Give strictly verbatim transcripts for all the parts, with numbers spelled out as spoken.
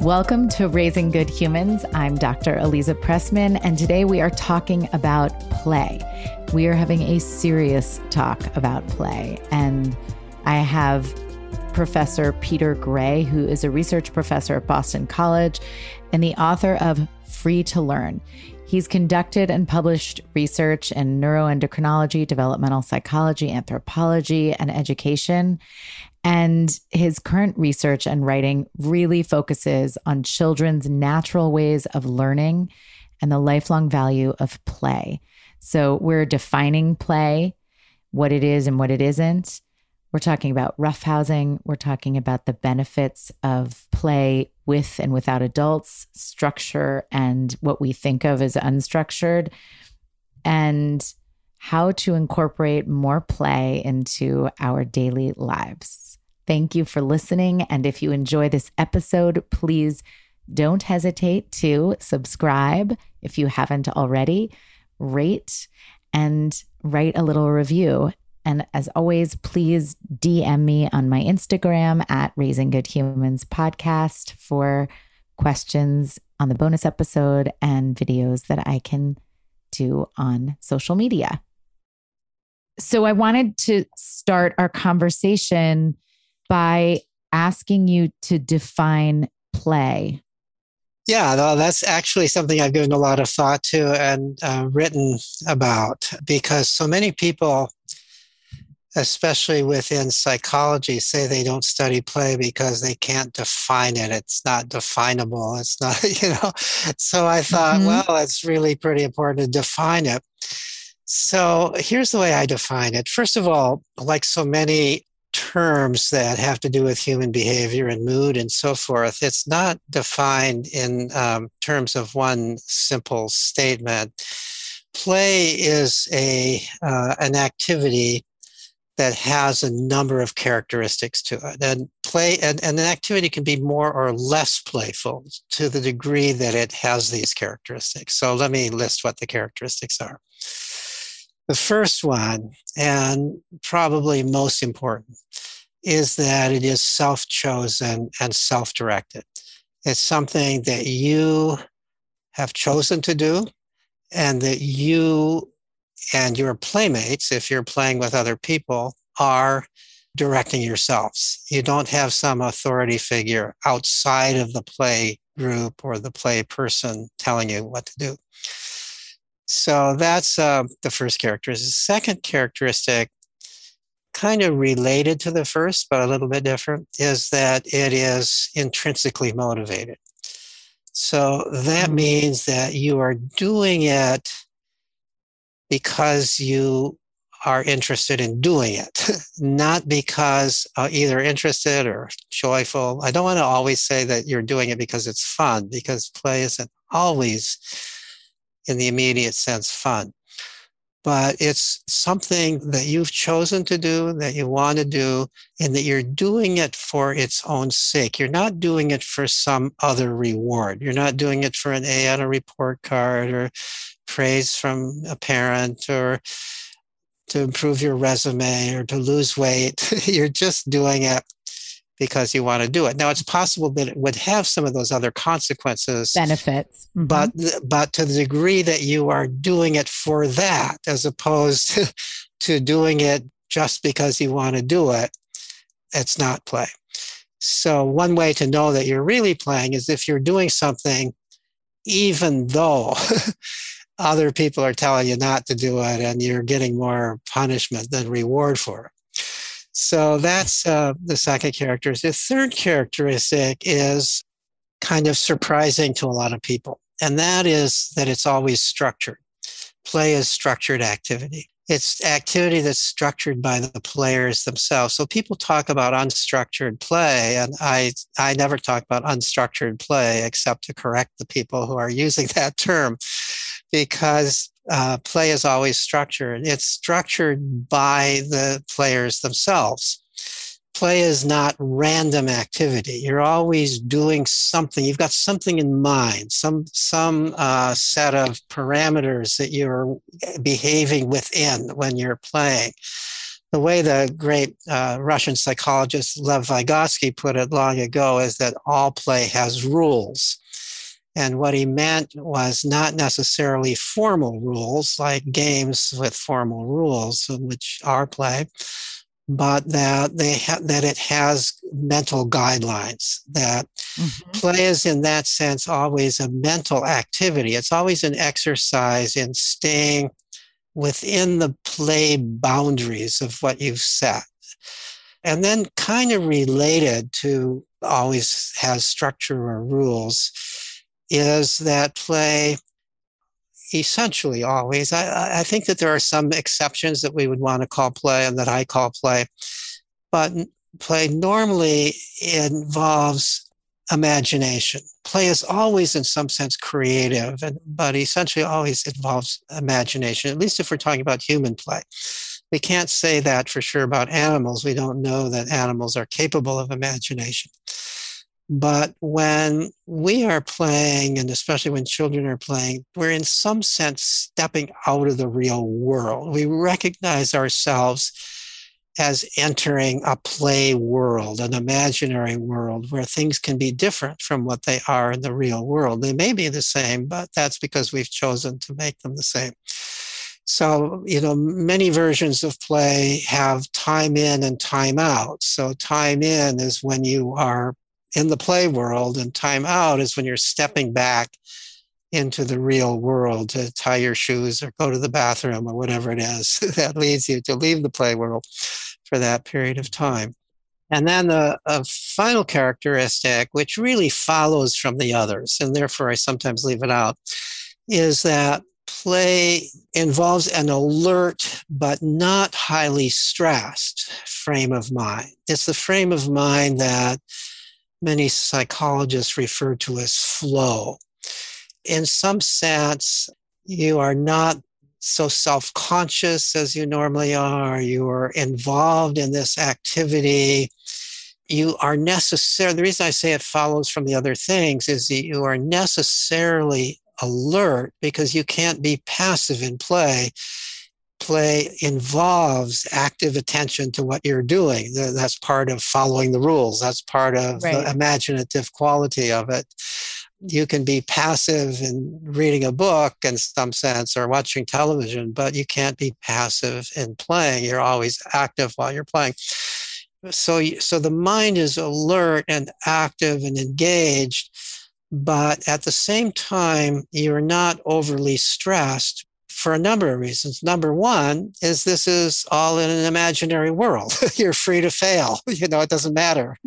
Welcome to Raising Good Humans. I'm Doctor Aliza Pressman, and today we are talking about play. We are having a serious talk about play, and I have Professor Peter Gray, who is a research professor at Boston College and the author of Free to Learn. He's conducted and published research in neuroendocrinology, developmental psychology, anthropology, and education. And his current research and writing really focuses on children's natural ways of learning and the lifelong value of play. So we're defining play, what it is and what it isn't. We're talking about roughhousing. We're talking about the benefits of play with and without adults, structure, and what we think of as unstructured, and how to incorporate more play into our daily lives. Thank you for listening. And if you enjoy this episode, please don't hesitate to subscribe if you haven't already, rate, and write a little review. And as always, please D M me on my Instagram at Raising Good Humans Podcast for questions on the bonus episode and videos that I can do on social media. So I wanted to start our conversation by asking you to define play. Yeah, no, that's actually something I've given a lot of thought to and uh, written about, because so many people, especially within psychology, say they don't study play because they can't define it. It's not definable. It's not, you know. So I thought, mm-hmm. well, it's really pretty important to define it. So here's the way I define it. First of all, like so many terms that have to do with human behavior and mood and so forth, it's not defined in um, terms of one simple statement. Play is a uh, an activity that has a number of characteristics to it. And play and, and an activity can be more or less playful to the degree that it has these characteristics. So let me list what the characteristics are. The first one, and probably most important, is that it is self-chosen and self-directed. It's something that you have chosen to do, and that you and your playmates, if you're playing with other people, are directing yourselves. You don't have some authority figure outside of the play group or the play person telling you what to do. So that's uh, the first characteristic. The second characteristic, kind of related to the first, but a little bit different, is that it is intrinsically motivated. So that means that you are doing it because you are interested in doing it, not because uh, either interested or joyful. I don't want to always say that you're doing it because it's fun, because play isn't always in the immediate sense fun. But it's something that you've chosen to do, that you want to do, and that you're doing it for its own sake. You're not doing it for some other reward. You're not doing it for an A on a report card or praise from a parent or to improve your resume or to lose weight. You're just doing it because you want to do it. Now, it's possible that it would have some of those other consequences. Benefits. Mm-hmm. But but to the degree that you are doing it for that, as opposed to, to doing it just because you want to do it, it's not play. So one way to know that you're really playing is if you're doing something even though other people are telling you not to do it, and you're getting more punishment than reward for it. So that's uh, the second characteristic. The third characteristic is kind of surprising to a lot of people, and that is that it's always structured. Play is structured activity. It's activity that's structured by the players themselves. So people talk about unstructured play, and I I never talk about unstructured play except to correct the people who are using that term, because uh, play is always structured. It's structured by the players themselves. Play is not random activity. You're always doing something. You've got something in mind, some some uh, set of parameters that you're behaving within when you're playing. The way the great uh, Russian psychologist Lev Vygotsky put it long ago is that all play has rules. And what he meant was not necessarily formal rules, like games with formal rules, which are play, but that they ha- that it has mental guidelines, that mm-hmm. play is in that sense always a mental activity. It's always an exercise in staying within the play boundaries of what you've set. And then kind of related to always has structure or rules is that play essentially always, I, I think that there are some exceptions that we would want to call play and that I call play, but play normally involves imagination. Play is always in some sense creative, and, but essentially always involves imagination, at least if we're talking about human play. We can't say that for sure about animals. We don't know that animals are capable of imagination. But when we are playing, and especially when children are playing, we're in some sense stepping out of the real world. We recognize ourselves as entering a play world, an imaginary world where things can be different from what they are in the real world. They may be the same, but that's because we've chosen to make them the same. So, you know, many versions of play have time in and time out. So time in is when you are in the play world, and time out is when you're stepping back into the real world to tie your shoes or go to the bathroom or whatever it is that leads you to leave the play world for that period of time. And then the uh, final characteristic, which really follows from the others, and therefore I sometimes leave it out, is that play involves an alert but not highly stressed frame of mind. It's the frame of mind that many psychologists refer to as flow. In some sense, you are not so self-conscious as you normally are. You are involved in this activity. You are necessarily, the reason I say it follows from the other things is that you are necessarily alert because you can't be passive in play. Play involves active attention to what you're doing. That's part of following the rules. That's part of right. the imaginative quality of it. You can be passive in reading a book in some sense or watching television, but you can't be passive in playing. You're always active while you're playing. So, so the mind is alert and active and engaged, but at the same time, you're not overly stressed for a number of reasons. Number one is this is all in an imaginary world. You're free to fail. You know, it doesn't matter.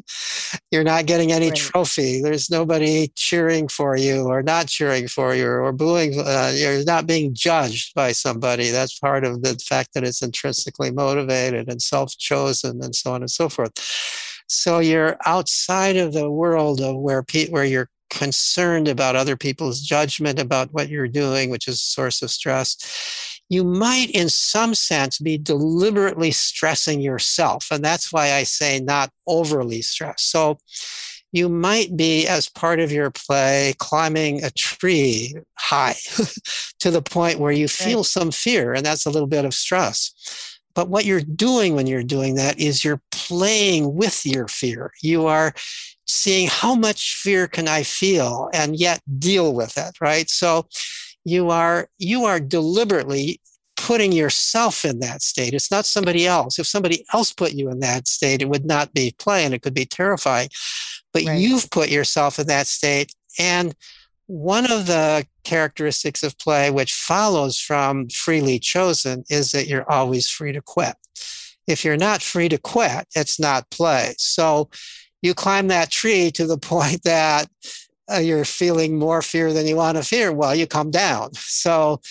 You're not getting any right. trophy. There's nobody cheering for you or not cheering for you or booing. Uh, you're not being judged by somebody. That's part of the fact that it's intrinsically motivated and self-chosen and so on and so forth. So you're outside of the world of where pe- where you're concerned about other people's judgment about what you're doing, which is a source of stress. You might in some sense be deliberately stressing yourself. And that's why I say not overly stressed. So you might be, as part of your play, climbing a tree high to the point where you feel some fear, and that's a little bit of stress. But what you're doing when you're doing that is you're playing with your fear. You are seeing how much fear can I feel and yet deal with it, right? So you are you are deliberately putting yourself in that state. It's not somebody else. If somebody else put you in that state, it would not be play and it could be terrifying. But right. you've put yourself in that state, and One of the characteristics of play which follows from freely chosen is that you're always free to quit. If you're not free to quit, it's not play. So you climb that tree to the point that uh, you're feeling more fear than you want to fear. Well, you come down. So,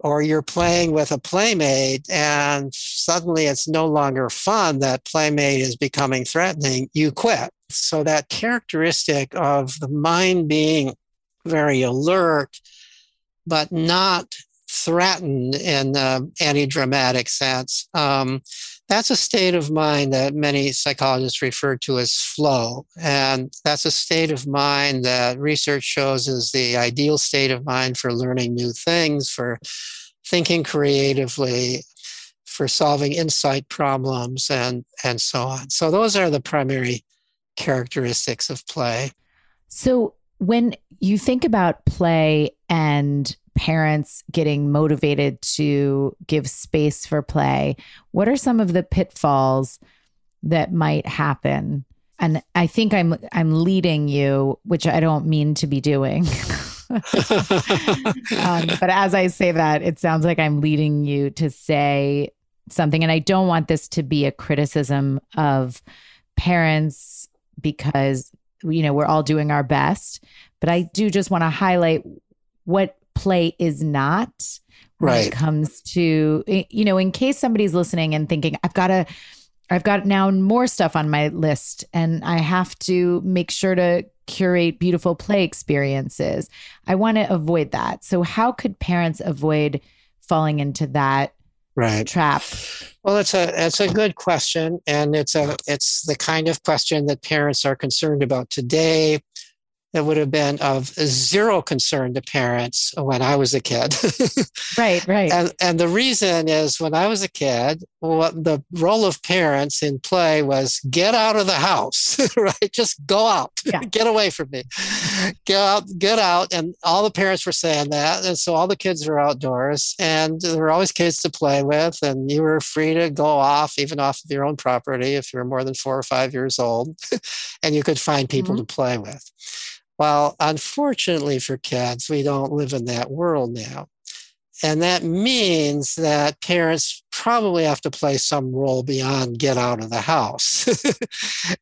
or you're playing with a playmate and suddenly it's no longer fun. That playmate is becoming threatening. You quit. So that characteristic of the mind being very alert, but not threatened in uh, any dramatic sense. Um, that's a state of mind that many psychologists refer to as flow. And that's a state of mind that research shows is the ideal state of mind for learning new things, for thinking creatively, for solving insight problems, and, and so on. So those are the primary characteristics of play. So when you think about play and parents getting motivated to give space for play, what are some of the pitfalls that might happen? And I think I'm I'm leading you, which I don't mean to be doing. um, but as I say that, it sounds like I'm leading you to say something. And I don't want this to be a criticism of parents because, you know, we're all doing our best. But I do just want to highlight what play is not when right. it comes to, you know, in case somebody's listening and thinking, I've got to, I've got now more stuff on my list and I have to make sure to curate beautiful play experiences. I want to avoid that. So how could parents avoid falling into that right. trap? Well, it's a it's a good question, and it's a it's the kind of question that parents are concerned about today that would have been of zero concern to parents when I was a kid. Right, right. And and the reason is when I was a kid, what the role of parents in play was get out of the house, right? Just go out, yeah. Get away from me, get out, get out. And all the parents were saying that. And so all the kids were outdoors and there were always kids to play with. And you were free to go off, even off of your own property if you were more than four or five years old, and you could find people mm-hmm. to play with. Well, unfortunately for kids, we don't live in that world now. And that means that parents probably have to play some role beyond get out of the house.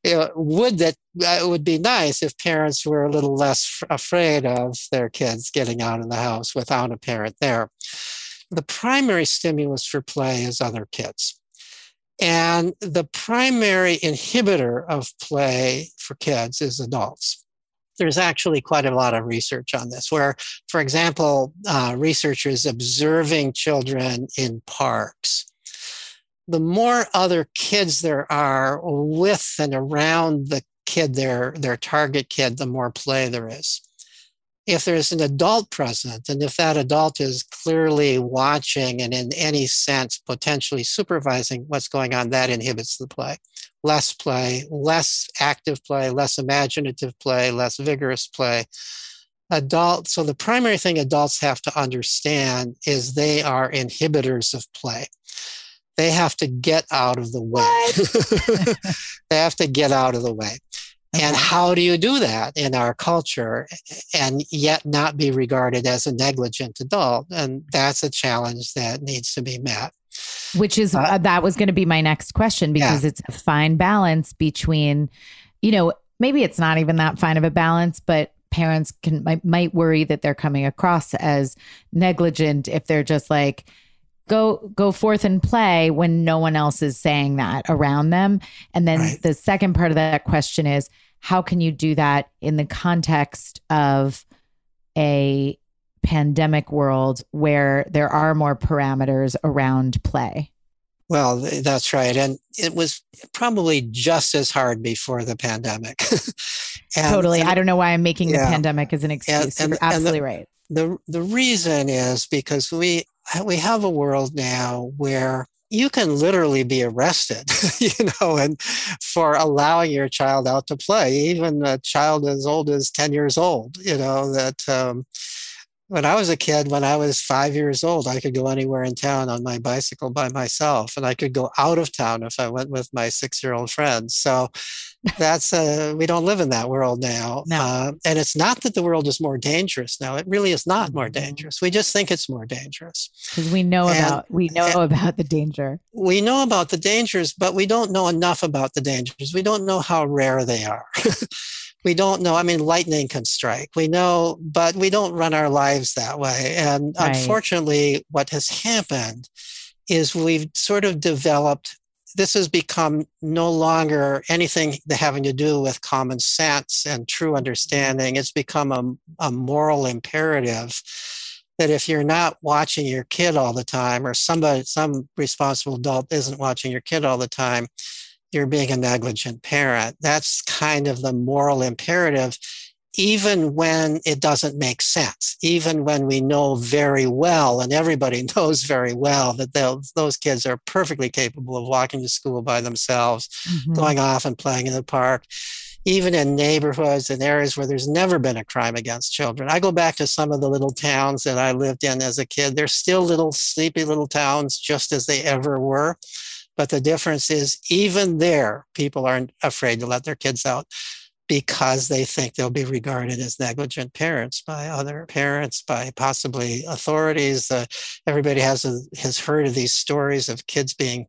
it would that it would be nice if parents were a little less afraid of their kids getting out of the house without a parent there. The primary stimulus for play is other kids. And the primary inhibitor of play for kids is adults. There's actually quite a lot of research on this, where, for example, uh, researchers observing children in parks. The more other kids there are with and around the kid, their, their target kid, the more play there is. If there's an adult present, and if that adult is clearly watching and in any sense potentially supervising what's going on, that inhibits the play. Less play, less active play, less imaginative play, less vigorous play. Adults, so the primary thing adults have to understand is they are inhibitors of play. They have to get out of the way. They have to get out of the way. And how do you do that in our culture and yet not be regarded as a negligent adult? And that's a challenge that needs to be met. Which is, uh, that was going to be my next question, because yeah. it's a fine balance between, you know, maybe it's not even that fine of a balance, but parents can might, might worry that they're coming across as negligent if they're just like, go, go forth and play when no one else is saying that around them. And then right. the second part of that question is, how can you do that in the context of a pandemic world where there are more parameters around play? Well, that's right. And it was probably just as hard before the pandemic. and, totally. And, I don't know why I'm making yeah. the pandemic as an excuse. And, and, You're absolutely and the, right. The the reason is because we we have a world now where you can literally be arrested, you know, and for allowing your child out to play, even a child as old as ten years old, you know, that um, When I was a kid, when I was five years old, I could go anywhere in town on my bicycle by myself, and I could go out of town if I went with my six-year-old friends. So that's, uh, we don't live in that world now. No. Uh, and it's not that the world is more dangerous now. It really is not more dangerous. We just think it's more dangerous. Because we know and, about, we know about the danger. We know about the dangers, but we don't know enough about the dangers. We don't know how rare they are. We don't know. I mean, lightning can strike. We know, but we don't run our lives that way. And right. Unfortunately, what has happened is we've sort of developed, this has become no longer anything having to do with common sense and true understanding. It's become a, a moral imperative that if you're not watching your kid all the time, or somebody, some responsible adult isn't watching your kid all the time, you're being a negligent parent. That's kind of the moral imperative, even when it doesn't make sense, even when we know very well, and everybody knows very well, that those kids are perfectly capable of walking to school by themselves, mm-hmm. going off and playing in the park, even in neighborhoods and areas where there's never been a crime against children. I go back to some of the little towns that I lived in as a kid. They're still little sleepy little towns, just as they ever were. But the difference is, even there, people aren't afraid to let their kids out because they think they'll be regarded as negligent parents by other parents, by possibly authorities. Uh, everybody has a, has heard of these stories of kids being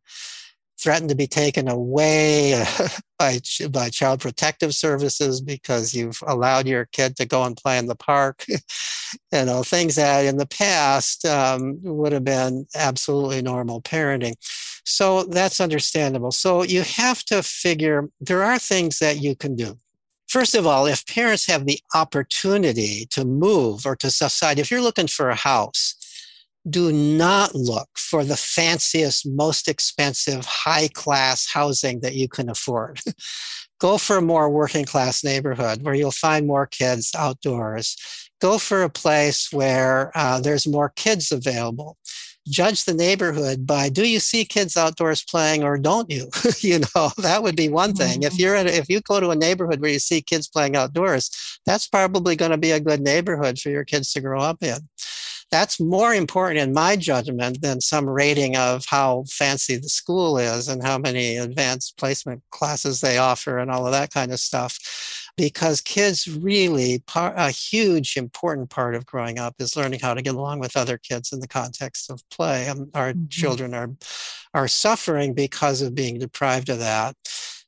threatened to be taken away uh, by, by child protective services because you've allowed your kid to go and play in the park. You know, things that in the past um, would have been absolutely normal parenting. So that's understandable. So you have to figure there are things that you can do. First of all, if parents have the opportunity to move or to decide, if you're looking for a house, do not look for the fanciest, most expensive, high-class housing that you can afford. Go for a more working-class neighborhood where you'll find more kids outdoors. Go for a place where uh, there's more kids available. Judge the neighborhood by, do you see kids outdoors playing or don't you? You know, that would be one thing. If you're in, if you go to a neighborhood where you see kids playing outdoors, that's probably going to be a good neighborhood for your kids to grow up in. That's more important in my judgment than some rating of how fancy the school is and how many advanced placement classes they offer and all of that kind of stuff. Because kids really, a huge important part of growing up is learning how to get along with other kids in the context of play. Our mm-hmm. children are, are suffering because of being deprived of that.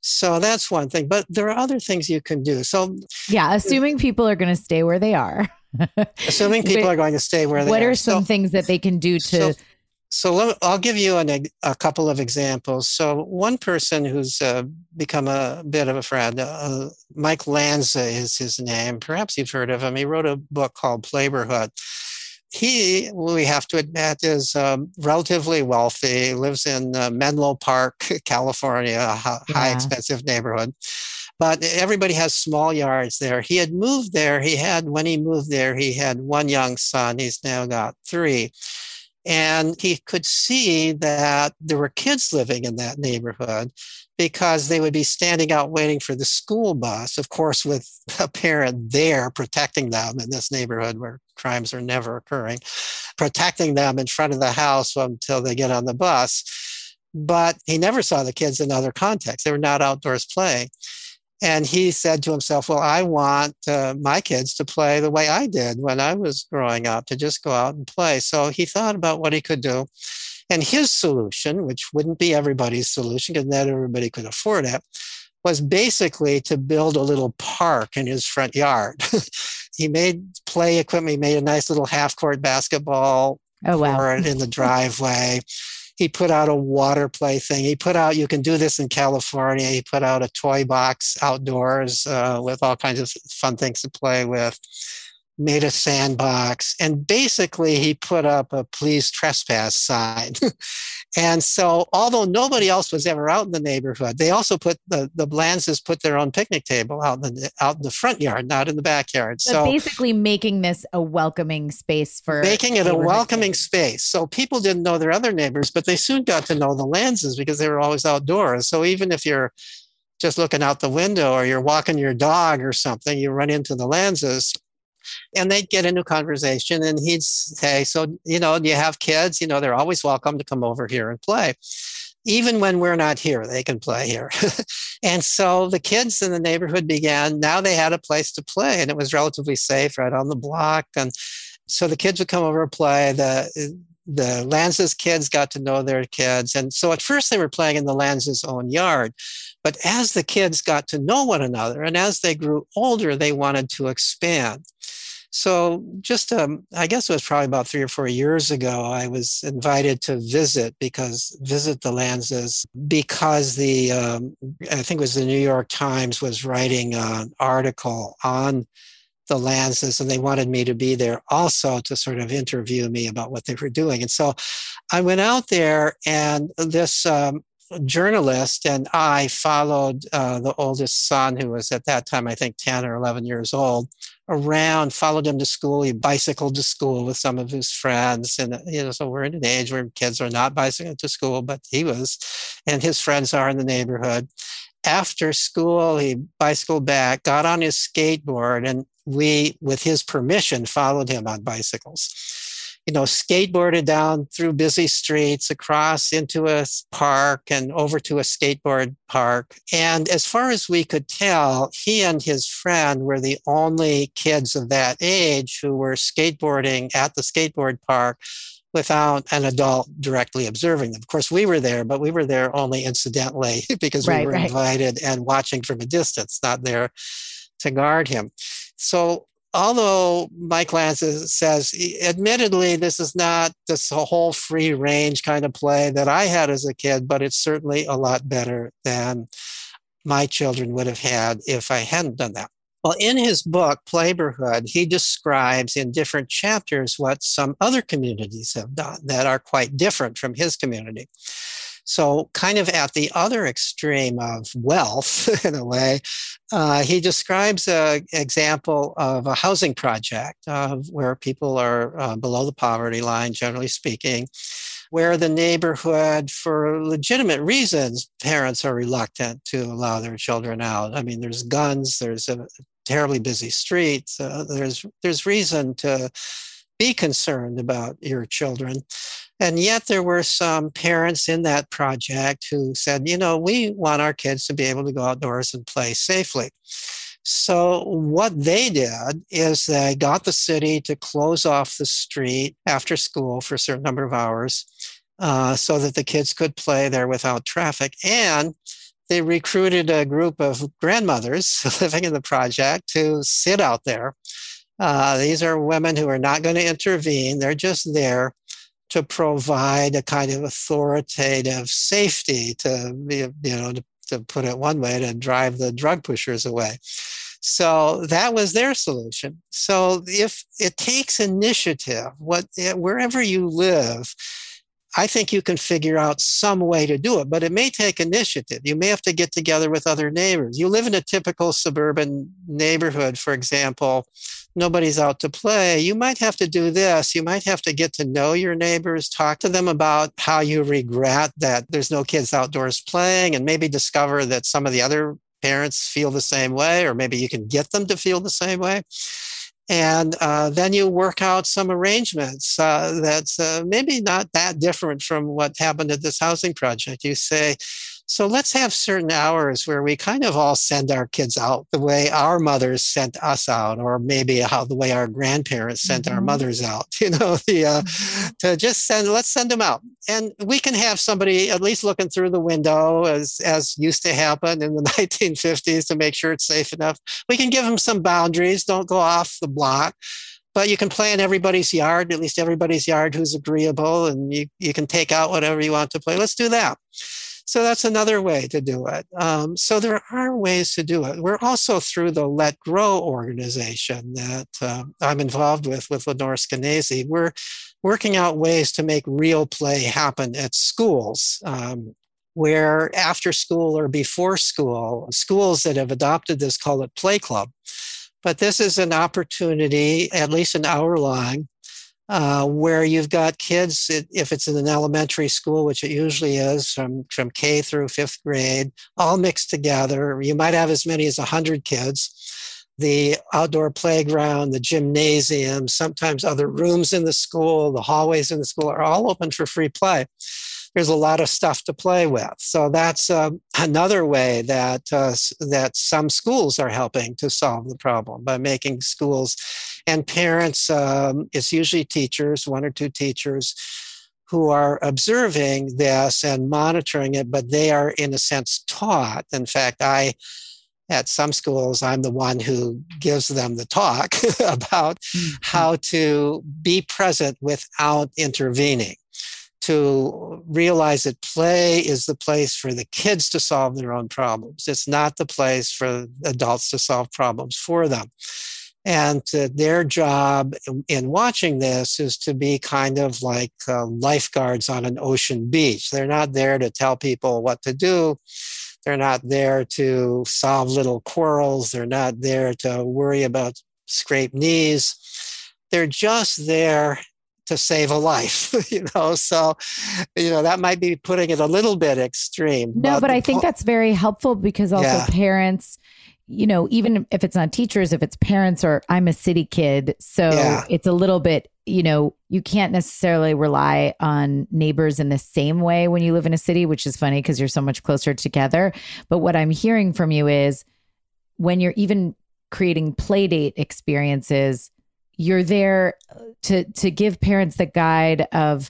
So that's one thing, but there are other things you can do. So yeah, assuming people are going to stay where they are. Assuming people but are going to stay where they what are. What are some so, things that they can do to... So, so let, I'll give you an, a couple of examples. So one person who's uh, become a bit of a friend, uh, Mike Lanza is his name. Perhaps you've heard of him. He wrote a book called Playborhood. He, we have to admit, is um, relatively wealthy, lives in uh, Menlo Park, California, a high yeah. expensive neighborhood. But everybody has small yards there. He had moved there. He had, when he moved there, he had one young son. He's now got three. And he could see that there were kids living in that neighborhood because they would be standing out waiting for the school bus, of course, with a parent there protecting them in this neighborhood where crimes are never occurring, protecting them in front of the house until they get on the bus. But he never saw the kids in other contexts. They were not outdoors playing. And he said to himself, well, I want uh, my kids to play the way I did when I was growing up, to just go out and play. So he thought about what he could do. And his solution, which wouldn't be everybody's solution because not everybody could afford it, was basically to build a little park in his front yard. He made play equipment. He made a nice little half-court basketball oh, wow. court in the driveway. He put out a water play thing. He put out, you can do this in California. He put out a toy box outdoors uh, with all kinds of fun things to play with, made a sandbox. And basically he put up a please trespass sign. And so although nobody else was ever out in the neighborhood, they also put the, the Blanzes put their own picnic table out in the, out in the front yard, not in the backyard. So, so basically making this a welcoming space for making it a welcoming space. So people didn't know their other neighbors, but they soon got to know the Lanzes because they were always outdoors. So even if you're just looking out the window or you're walking your dog or something, you run into the Lanzes. And they'd get into conversation and he'd say, so, you know, do you have kids? You know, they're always welcome to come over here and play. Even when we're not here, they can play here. And so the kids in the neighborhood began, now they had a place to play and it was relatively safe right on the block. And so the kids would come over and play. The, the Lanza's kids got to know their kids. And so at first they were playing in the Lanza's own yard. But as the kids got to know one another and as they grew older, they wanted to expand. So just, um, I guess it was probably about three or four years ago, I was invited to visit because visit the Lanzas because the, um, I think it was the New York Times was writing an article on the Lanzas and they wanted me to be there also to sort of interview me about what they were doing. And so I went out there and this um, journalist and I followed uh, the oldest son who was at that time, I think ten or eleven years old, around, followed him to school. He bicycled to school with some of his friends. And, you know, so we're in an age where kids are not bicycling to school, but he was, and his friends are in the neighborhood. After school, he bicycled back, got on his skateboard, and we, with his permission, followed him on bicycles. You know, skateboarded down through busy streets, across into a park and over to a skateboard park. And as far as we could tell, he and his friend were the only kids of that age who were skateboarding at the skateboard park without an adult directly observing them. Of course, we were there, but we were there only incidentally because we right, were right. invited and watching from a distance, not there to guard him. So although Mike Lanza says, admittedly, this is not this whole free range kind of play that I had as a kid, but it's certainly a lot better than my children would have had if I hadn't done that. Well, in his book, Playborhood, he describes in different chapters what some other communities have done that are quite different from his community. So kind of at the other extreme of wealth, in a way, uh, he describes an example of a housing project uh, where people are uh, below the poverty line, generally speaking, where the neighborhood, for legitimate reasons, parents are reluctant to allow their children out. I mean, there's guns, there's a terribly busy street, so there's there's reason to be concerned about your children. And yet there were some parents in that project who said, you know, we want our kids to be able to go outdoors and play safely. So what they did is they got the city to close off the street after school for a certain number of hours uh, so that the kids could play there without traffic. And they recruited a group of grandmothers living in the project to sit out there. Uh, these are women who are not going to intervene. They're just there to provide a kind of authoritative safety to, you know, to, to put it one way, to drive the drug pushers away. So that was their solution. So if it takes initiative, what, wherever you live, I think you can figure out some way to do it, but it may take initiative. You may have to get together with other neighbors. You live in a typical suburban neighborhood, for example, nobody's out to play. You might have to do this. You might have to get to know your neighbors, talk to them about how you regret that there's no kids outdoors playing, and maybe discover that some of the other parents feel the same way, or maybe you can get them to feel the same way. And uh, then you work out some arrangements uh, that's uh, maybe not that different from what happened at this housing project. You say, so let's have certain hours where we kind of all send our kids out the way our mothers sent us out, or maybe how the way our grandparents sent mm-hmm. our mothers out, you know, the, uh, mm-hmm. to just send, let's send them out. And we can have somebody at least looking through the window as, as used to happen in the nineteen fifties to make sure it's safe enough. We can give them some boundaries. Don't go off the block. But you can play in everybody's yard, at least everybody's yard who's agreeable, and you, you can take out whatever you want to play. Let's do that. So that's another way to do it. Um, so there are ways to do it. We're also through the Let Grow organization that uh, I'm involved with, with Lenore Skenazy. We're working out ways to make real play happen at schools, um, where after school or before school, schools that have adopted this call it Play Club. But this is an opportunity, at least an hour long, Uh, where you've got kids, it, if it's in an elementary school, which it usually is, from, from K through fifth grade, all mixed together. You might have as many as one hundred kids the outdoor playground, the gymnasium, sometimes other rooms in the school, the hallways in the school are all open for free play. There's a lot of stuff to play with. So that's uh, another way that uh, that some schools are helping to solve the problem by making schools and parents, um, it's usually teachers, one or two teachers, who are observing this and monitoring it, but they are in a sense taught. In fact, I, at some schools, I'm the one who gives them the talk about mm-hmm. how to be present without intervening, to realize that play is the place for the kids to solve their own problems. It's not the place for adults to solve problems for them. And uh, their job in watching this is to be kind of like uh, lifeguards on an ocean beach. They're not there to tell people what to do. They're not there to solve little quarrels. They're not there to worry about scraped knees. They're just there to save a life, you know? So, you know, that might be putting it a little bit extreme. No, but, but I think po- that's very helpful because also yeah. parents, you know, even if it's not teachers, if it's parents, or I'm a city kid, so yeah. it's a little bit, you know, you can't necessarily rely on neighbors in the same way when you live in a city, which is funny because you're so much closer together. But what I'm hearing from you is when you're even creating play date experiences, you're there to to give parents the guide of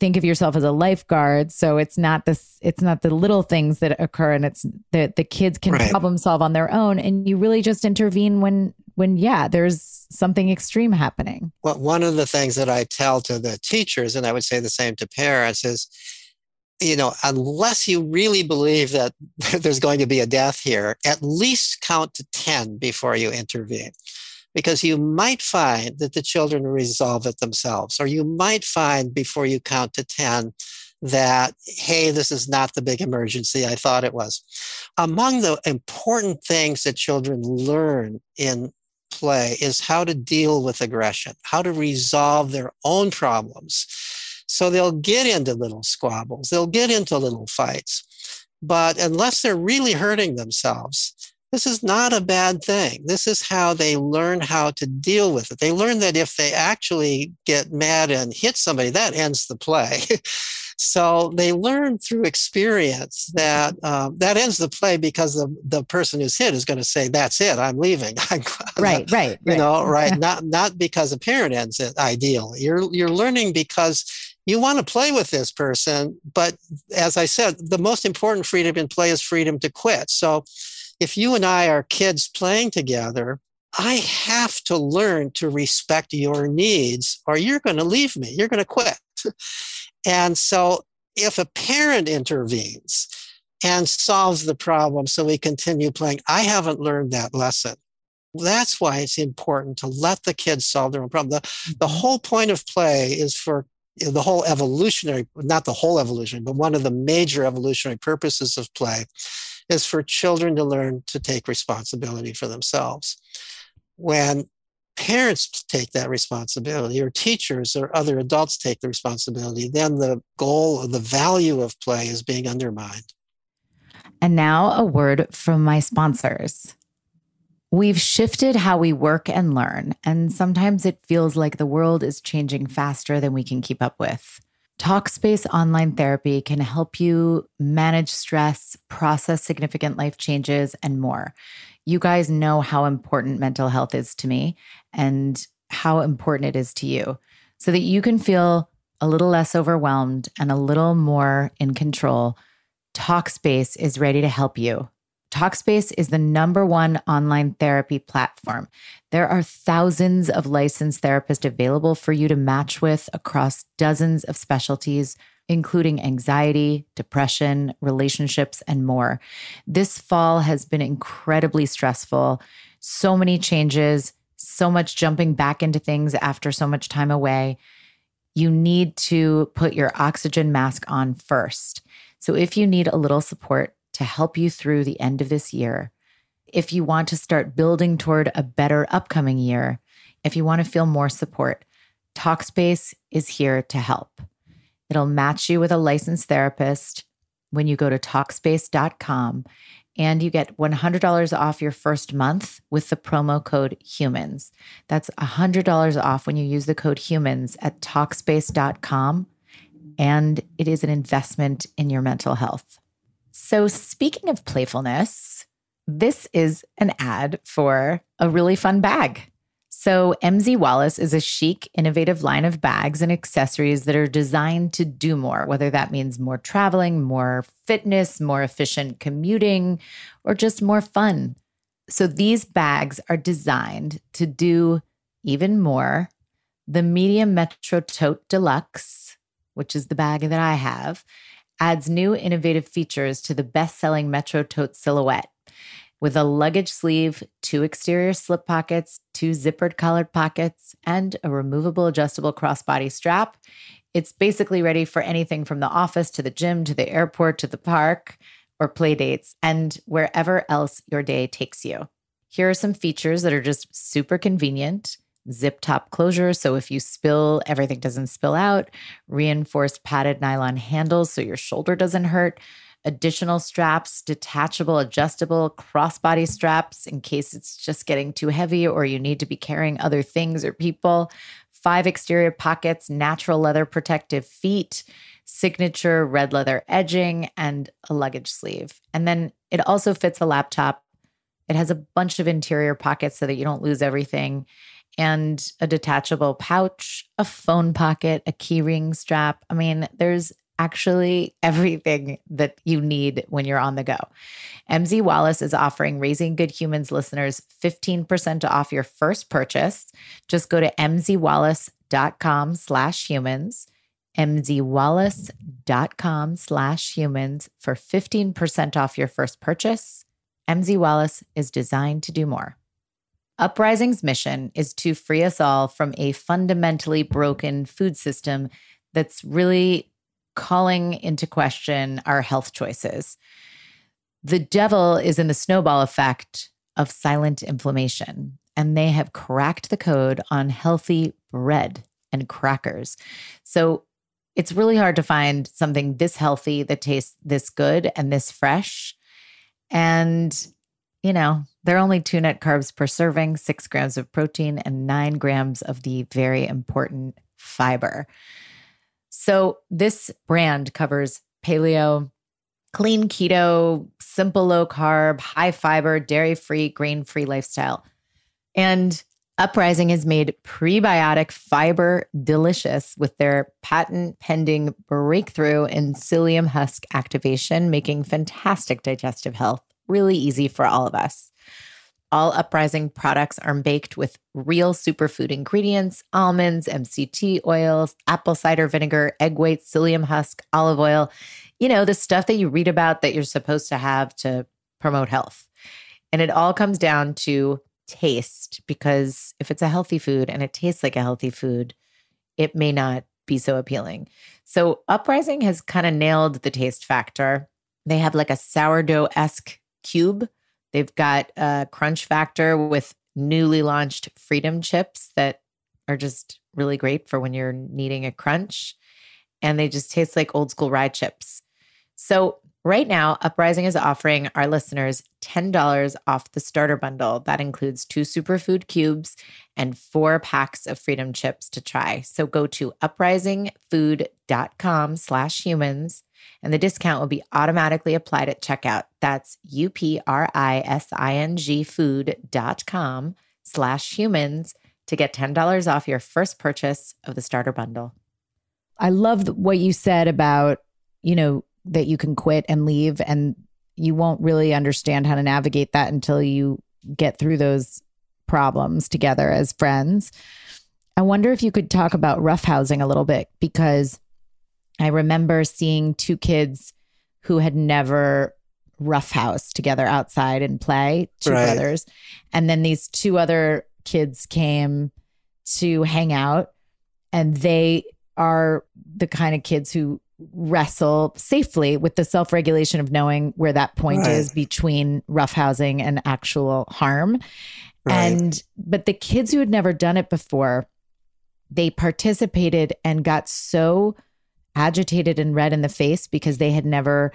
think of yourself as a lifeguard. So it's not this, it's not the little things that occur, and it's that the kids can right. problem solve on their own. And you really just intervene when, when, yeah, there's something extreme happening. Well, one of the things that I tell to the teachers, and I would say the same to parents, is, you know, unless you really believe that there's going to be a death here, at least count to ten before you intervene. Because you might find that the children resolve it themselves, or you might find before you count to ten that, hey, this is not the big emergency I thought it was. Among the important things that children learn in play is how to deal with aggression, how to resolve their own problems. So they'll get into little squabbles, they'll get into little fights, but unless they're really hurting themselves, this is not a bad thing. This is how they learn how to deal with it. They learn that if they actually get mad and hit somebody, that ends the play. So they learn through experience that um, that ends the play, because the, the person who's hit is going to say, that's it, I'm leaving. right, right, right. You know, right. Yeah. Not not because a parent ends it, ideally. You're, you're learning because you want to play with this person. But as I said, the most important freedom in play is freedom to quit. So if you and I are kids playing together, I have to learn to respect your needs, or you're going to leave me. You're going to quit. And so if a parent intervenes and solves the problem so we continue playing, I haven't learned that lesson. That's why it's important to let the kids solve their own problem. The, the whole point of play is for the whole evolutionary, not the whole evolution, but one of the major evolutionary purposes of play is for children to learn to take responsibility for themselves. When parents take that responsibility, or teachers or other adults take the responsibility, then the goal or the value of play is being undermined. And now a word from my sponsors. We've shifted how we work and learn, and sometimes it feels like the world is changing faster than we can keep up with. Talkspace online therapy can help you manage stress, process significant life changes, and more. You guys know how important mental health is to me and how important it is to you, so that you can feel a little less overwhelmed and a little more in control. Talkspace is ready to help you. Talkspace is the number one online therapy platform. There are thousands of licensed therapists available for you to match with across dozens of specialties, including anxiety, depression, relationships, and more. This fall has been incredibly stressful. So many changes, so much jumping back into things after so much time away. You need to put your oxygen mask on first. So if you need a little support to help you through the end of this year, if you want to start building toward a better upcoming year, if you want to feel more support, Talkspace is here to help. It'll match you with a licensed therapist when you go to Talkspace dot com and you get one hundred dollars off your first month with the promo code HUMANS. That's one hundred dollars off when you use the code HUMANS at Talkspace dot com, and it is an investment in your mental health. So speaking of playfulness, this is an ad for a really fun bag. So M Z Wallace is a chic, innovative line of bags and accessories that are designed to do more, whether that means more traveling, more fitness, more efficient commuting, or just more fun. So these bags are designed to do even more. The medium Metro Tote Deluxe, which is the bag that I have, adds new innovative features to the best-selling Metro Tote silhouette. With a luggage sleeve, two exterior slip pockets, two zippered collared pockets, and a removable adjustable crossbody strap, it's basically ready for anything from the office to the gym to the airport to the park or play dates and wherever else your day takes you. Here are some features that are just super convenient. Zip top closure, so if you spill, everything doesn't spill out. Reinforced padded nylon handles, so your shoulder doesn't hurt. Additional straps, detachable, adjustable, crossbody straps in case it's just getting too heavy or you need to be carrying other things or people. Five exterior pockets, natural leather protective feet, signature red leather edging, and a luggage sleeve. And then it also fits a laptop. It has a bunch of interior pockets so that you don't lose everything. And a detachable pouch, a phone pocket, a keyring strap. I mean, there's actually everything that you need when you're on the go. M Z Wallace is offering Raising Good Humans listeners fifteen percent off your first purchase. Just go to m z wallace dot com slash humans, m z wallace dot com slash humans for fifteen percent off your first purchase. M Z Wallace is designed to do more. Uprising's mission is to free us all from a fundamentally broken food system that's really calling into question our health choices. The devil is in the snowball effect of silent inflammation, and they have cracked the code on healthy bread and crackers. So it's really hard to find something this healthy that tastes this good and this fresh. And, you know, there are only two net carbs per serving, six grams of protein, and nine grams of the very important fiber. So this brand covers paleo, clean keto, simple low carb, high fiber, dairy-free, grain-free lifestyle. And Uprising has made prebiotic fiber delicious with their patent-pending breakthrough in psyllium husk activation, making fantastic digestive health really easy for all of us. All Uprising products are baked with real superfood ingredients, almonds, M C T oils, apple cider vinegar, egg white, psyllium husk, olive oil, you know, the stuff that you read about that you're supposed to have to promote health. And it all comes down to taste, because if it's a healthy food and it tastes like a healthy food, it may not be so appealing. So Uprising has kind of nailed the taste factor. They have like a sourdough-esque cube. They've got a crunch factor with newly launched Freedom Chips that are just really great for when you're needing a crunch. And they just taste like old school rye chips. So right now, Uprising is offering our listeners ten dollars off the starter bundle. That includes two superfood cubes and four packs of Freedom Chips to try. So go to uprising food dot com slash humans. And the discount will be automatically applied at checkout. That's U-P-R-I-S-I-N-G food.com slash humans to get ten dollars off your first purchase of the starter bundle. I love what you said about, you know, that you can quit and leave, and you won't really understand how to navigate that until you get through those problems together as friends. I wonder if you could talk about roughhousing a little bit, because I remember seeing two kids who had never roughhoused together outside and play, two right. brothers. And then these two other kids came to hang out, and they are the kind of kids who wrestle safely with the self-regulation of knowing where that point right. is between roughhousing and actual harm. Right. And, but the kids who had never done it before, they participated and got so agitated and red in the face because they had never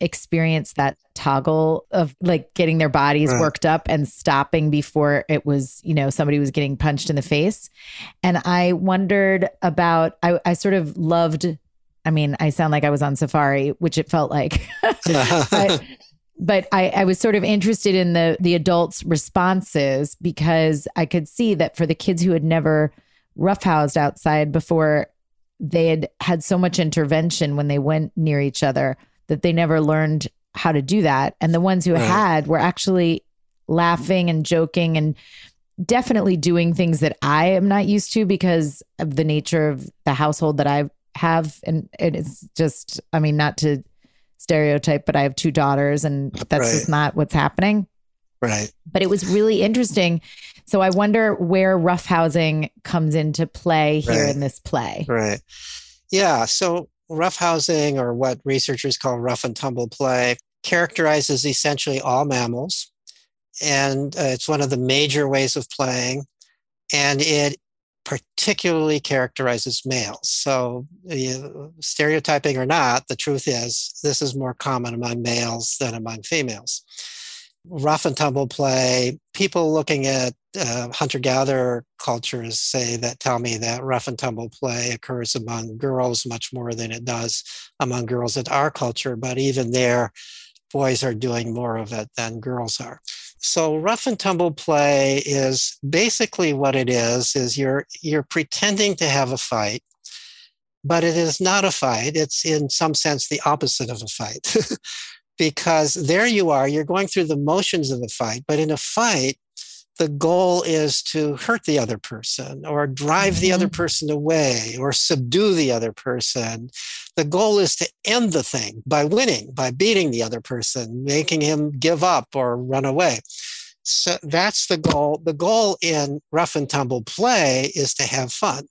experience that toggle of like getting their bodies right. worked up and stopping before it was, you know, somebody was getting punched in the face. And I wondered about, I, I sort of loved, I mean, I sound like I was on safari, which it felt like, but, but I, I was sort of interested in the, the adults' responses, because I could see that for the kids who had never roughhoused outside before, they had had so much intervention when they went near each other that they never learned how to do that. And the ones who right. had were actually laughing and joking and definitely doing things that I am not used to because of the nature of the household that I have. And it's just, I mean, not to stereotype, but I have two daughters and that's right. just not what's happening. Right. But it was really interesting. So I wonder where roughhousing comes into play here right. in this play. Right. Yeah. So roughhousing, or what researchers call rough and tumble play, characterizes essentially all mammals. And uh, it's one of the major ways of playing. And it particularly characterizes males. So uh, stereotyping or not, the truth is this is more common among males than among females. Rough and tumble play, people looking at uh, hunter-gatherer cultures say that, tell me that rough and tumble play occurs among girls much more than it does among girls in our culture, but even there, boys are doing more of it than girls are. So rough and tumble play is basically what it is, is you're you're pretending to have a fight, but it is not a fight. It's in some sense the opposite of a fight. Because there you are, you're going through the motions of a fight, but in a fight, the goal is to hurt the other person or drive mm-hmm. the other person away or subdue the other person. The goal is to end the thing by winning, by beating the other person, making him give up or run away. So that's the goal. The goal in rough and tumble play is to have fun.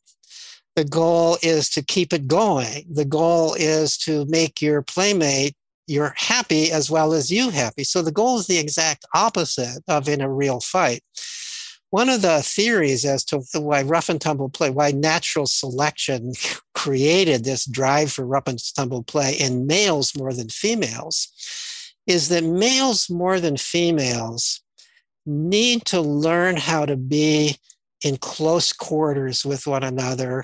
The goal is to keep it going. The goal is to make your playmate you're happy as well as you happy. So the goal is the exact opposite of in a real fight. One of the theories as to why rough and tumble play, why natural selection created this drive for rough and tumble play in males more than females, is that males more than females need to learn how to be in close quarters with one another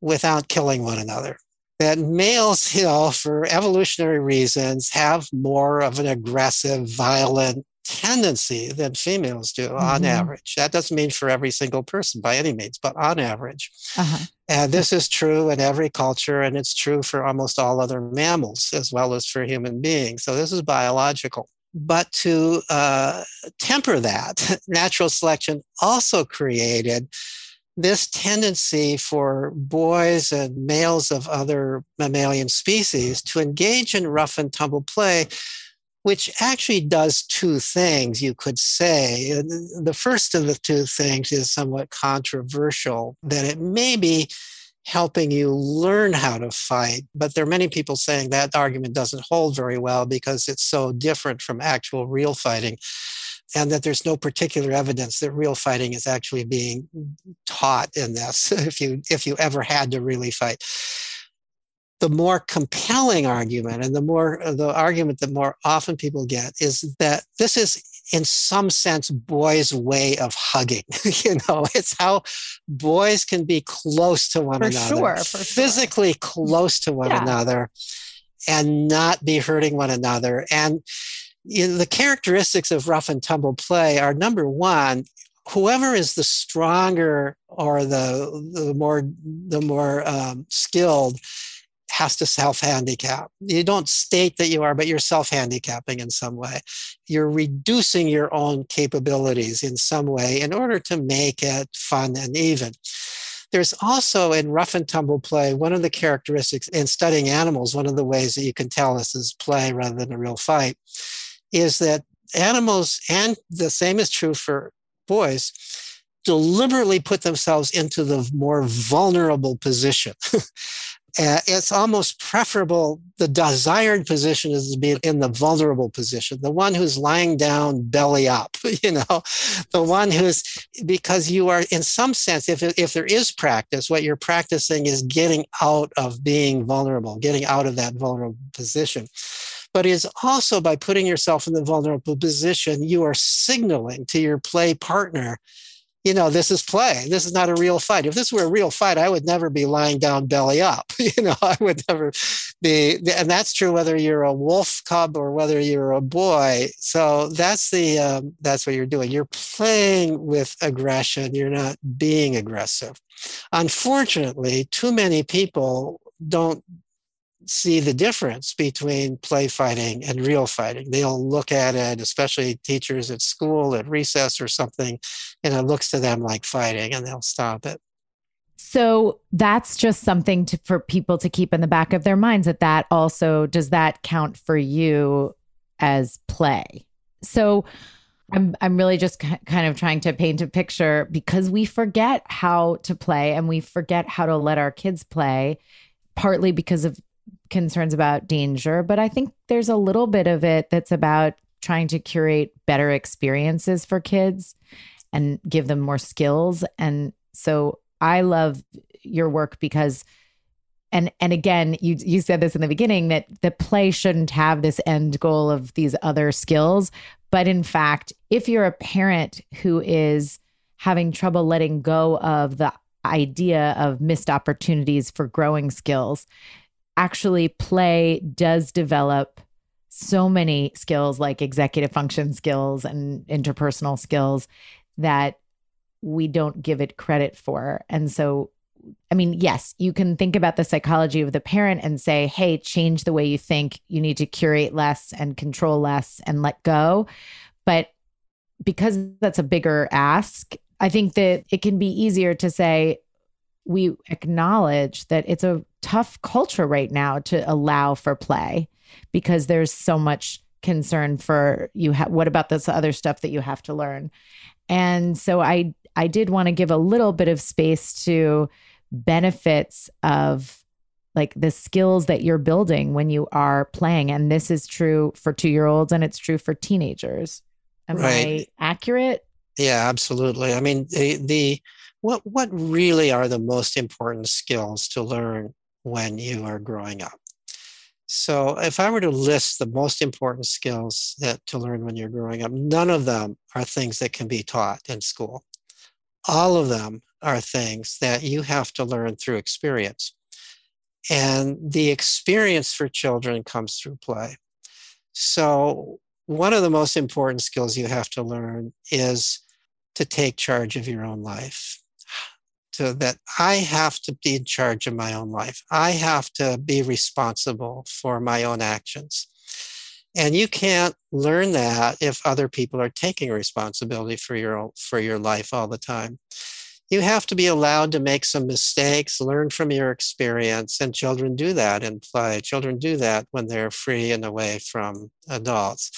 without killing one another. That males, you know, for evolutionary reasons, have more of an aggressive, violent tendency than females do mm-hmm. on average. That doesn't mean for every single person by any means, but on average. Uh-huh. And this is true in every culture, and it's true for almost all other mammals as well as for human beings. So this is biological. But to uh, temper that, natural selection also created this tendency for boys and males of other mammalian species to engage in rough and tumble play, which actually does two things, you could say. The first of the two things is somewhat controversial, that it may be helping you learn how to fight. But there are many people saying that argument doesn't hold very well because it's so different from actual real fighting. And that there's no particular evidence that real fighting is actually being taught in this, if you if you ever had to really fight. The more compelling argument, and the more the argument that more often people get, is that this is in some sense boys' way of hugging. You know, it's how boys can be close to one for another, sure, for physically sure. close to one yeah. another, and not be hurting one another. And the characteristics of rough and tumble play are, number one, whoever is the stronger or the the more the more um, skilled has to self-handicap. You don't state that you are, but you're self-handicapping in some way. You're reducing your own capabilities in some way in order to make it fun and even. There's also in rough and tumble play, one of the characteristics in studying animals, one of the ways that you can tell this is play rather than a real fight, is that animals, and the same is true for boys, deliberately put themselves into the more vulnerable position. It's almost preferable, the desired position is to be in the vulnerable position, the one who's lying down belly up, you know, the one who's, because you are in some sense, if, if there is practice, what you're practicing is getting out of being vulnerable, getting out of that vulnerable position. but is also by putting yourself in the vulnerable position, you are signaling to your play partner, you know, this is play. This is not a real fight. If this were a real fight, I would never be lying down belly up. You know, I would never be. And that's true whether you're a wolf cub or whether you're a boy. So that's the um, that's what you're doing. You're playing with aggression. You're not being aggressive. Unfortunately, too many people don't see the difference between play fighting and real fighting. They'll look at it, especially teachers at school, at recess or something, and it looks to them like fighting and they'll stop it. So that's just something to, for people to keep in the back of their minds that that also, does that count for you as play? So I'm I'm really just k- kind of trying to paint a picture, because we forget how to play and we forget how to let our kids play, partly because of concerns about danger, but I think there's a little bit of it that's about trying to curate better experiences for kids and give them more skills. And so I love your work because, and and again, you you said this in the beginning, that the play shouldn't have this end goal of these other skills. But in fact, if you're a parent who is having trouble letting go of the idea of missed opportunities for growing skills, actually, play does develop so many skills like executive function skills and interpersonal skills that we don't give it credit for. And so, I mean, yes, you can think about the psychology of the parent and say, hey, change the way you think. You need to curate less and control less and let go. But because that's a bigger ask, I think that it can be easier to say, we acknowledge that it's a tough culture right now to allow for play because there's so much concern for you. Ha- what about this other stuff that you have to learn? And so I, I did want to give a little bit of space to benefits of like the skills that you're building when you are playing. And this is true for two-year-olds and it's true for teenagers. Am right. I accurate? Yeah, absolutely. I mean, the, the, What what really are the most important skills to learn when you are growing up? So if I were to list the most important skills that to learn when you're growing up, none of them are things that can be taught in school. All of them are things that you have to learn through experience. And the experience for children comes through play. So one of the most important skills you have to learn is to take charge of your own life. So that I have to be in charge of my own life. I have to be responsible for my own actions. And you can't learn that if other people are taking responsibility for your own, for your life all the time. You have to be allowed to make some mistakes, learn from your experience, and children do that in play. Children do that when they're free and away from adults.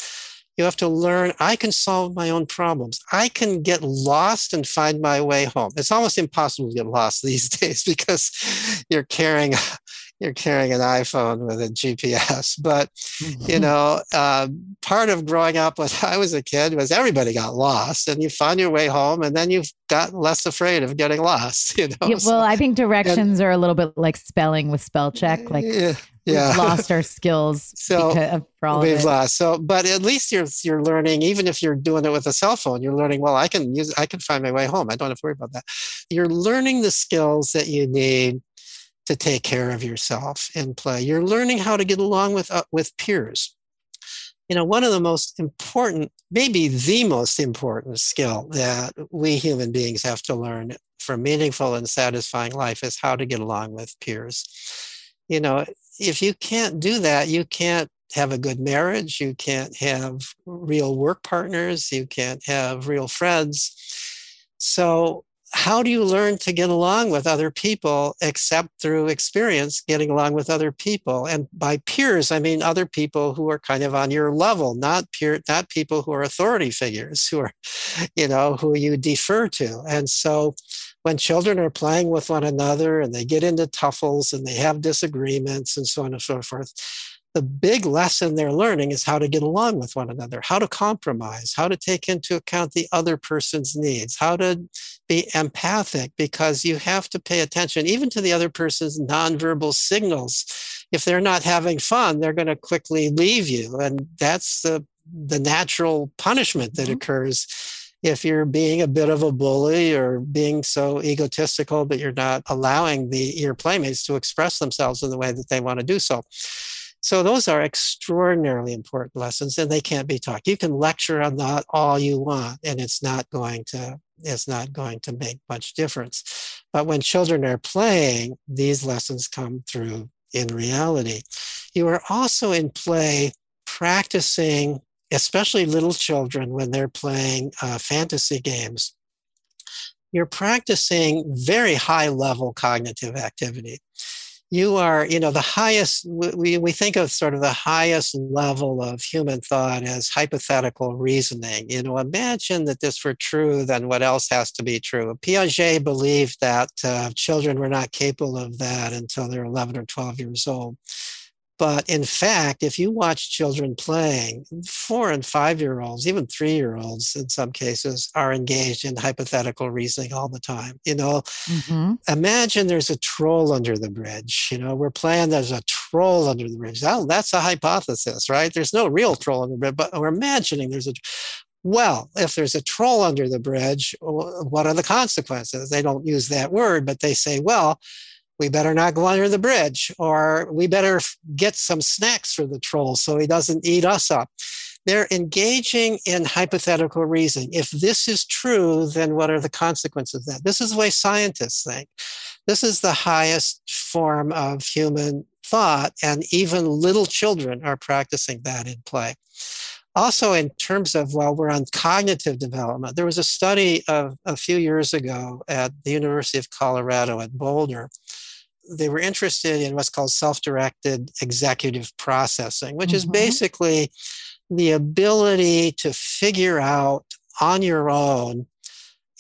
You have to learn, I can solve my own problems. I can get lost and find my way home. It's almost impossible to get lost these days because you're carrying you're carrying an iPhone with a G P S. But, mm-hmm. you know, uh, part of growing up when I was a kid was everybody got lost and you found your way home and then you've got less afraid of getting lost. You know? Yeah, well, so, I think directions and, are a little bit like spelling with spell check. Like, yeah. Yeah. We've lost our skills. So because, for all we've lost. So, but at least you're you're learning. Even if you're doing it with a cell phone, you're learning. Well, I can use. I can find my way home. I don't have to worry about that. You're learning the skills that you need to take care of yourself in play. You're learning how to get along with uh, with peers. You know, one of the most important, maybe the most important skill that we human beings have to learn for meaningful and satisfying life is how to get along with peers. You know, if you can't do that, you can't have a good marriage, you can't have real work partners, you can't have real friends. So how do you learn to get along with other people except through experience, getting along with other people? And by peers, I mean other people who are kind of on your level, not peer, not people who are authority figures, who are, you know, who you defer to. And so when children are playing with one another and they get into tussles and they have disagreements and so on and so forth, the big lesson they're learning is how to get along with one another, how to compromise, how to take into account the other person's needs, how to be empathic, because you have to pay attention even to the other person's nonverbal signals if they're not having fun, they're going to quickly leave you. And that's the, the natural punishment that mm-hmm. occurs if you're being a bit of a bully or being so egotistical that you're not allowing the, your playmates to express themselves in the way that they want to do so. So those are extraordinarily important lessons, and they can't be taught. You can lecture on that all you want, and it's not going to, it's not going to make much difference. But when children are playing, these lessons come through in reality. You are also in play practicing, especially little children when they're playing uh, fantasy games. You're practicing very high-level cognitive activity. You are, you know, the highest, we, we think of sort of the highest level of human thought as hypothetical reasoning. You know, imagine that this were true, then what else has to be true? Piaget believed that uh, children were not capable of that until they're eleven or twelve years old. But in fact, if you watch children playing, four and five-year-olds, even three-year-olds in some cases, are engaged in hypothetical reasoning all the time. You know, mm-hmm. imagine there's a troll under the bridge. You know, we're playing there's a troll under the bridge. Oh, that's a hypothesis, right? There's no real troll under the bridge, but we're imagining there's a... Well, if there's a troll under the bridge, what are the consequences? They don't use that word, but they say, well, we better not go under the bridge, or we better get some snacks for the troll so he doesn't eat us up. They're engaging in hypothetical reasoning. If this is true, then what are the consequences of that? This is the way scientists think. This is the highest form of human thought, and even little children are practicing that in play. Also, in terms of, while we're on cognitive development, there was a study of a few years ago at the University of Colorado at Boulder. They were interested in what's called self-directed executive processing, which mm-hmm. is basically the ability to figure out on your own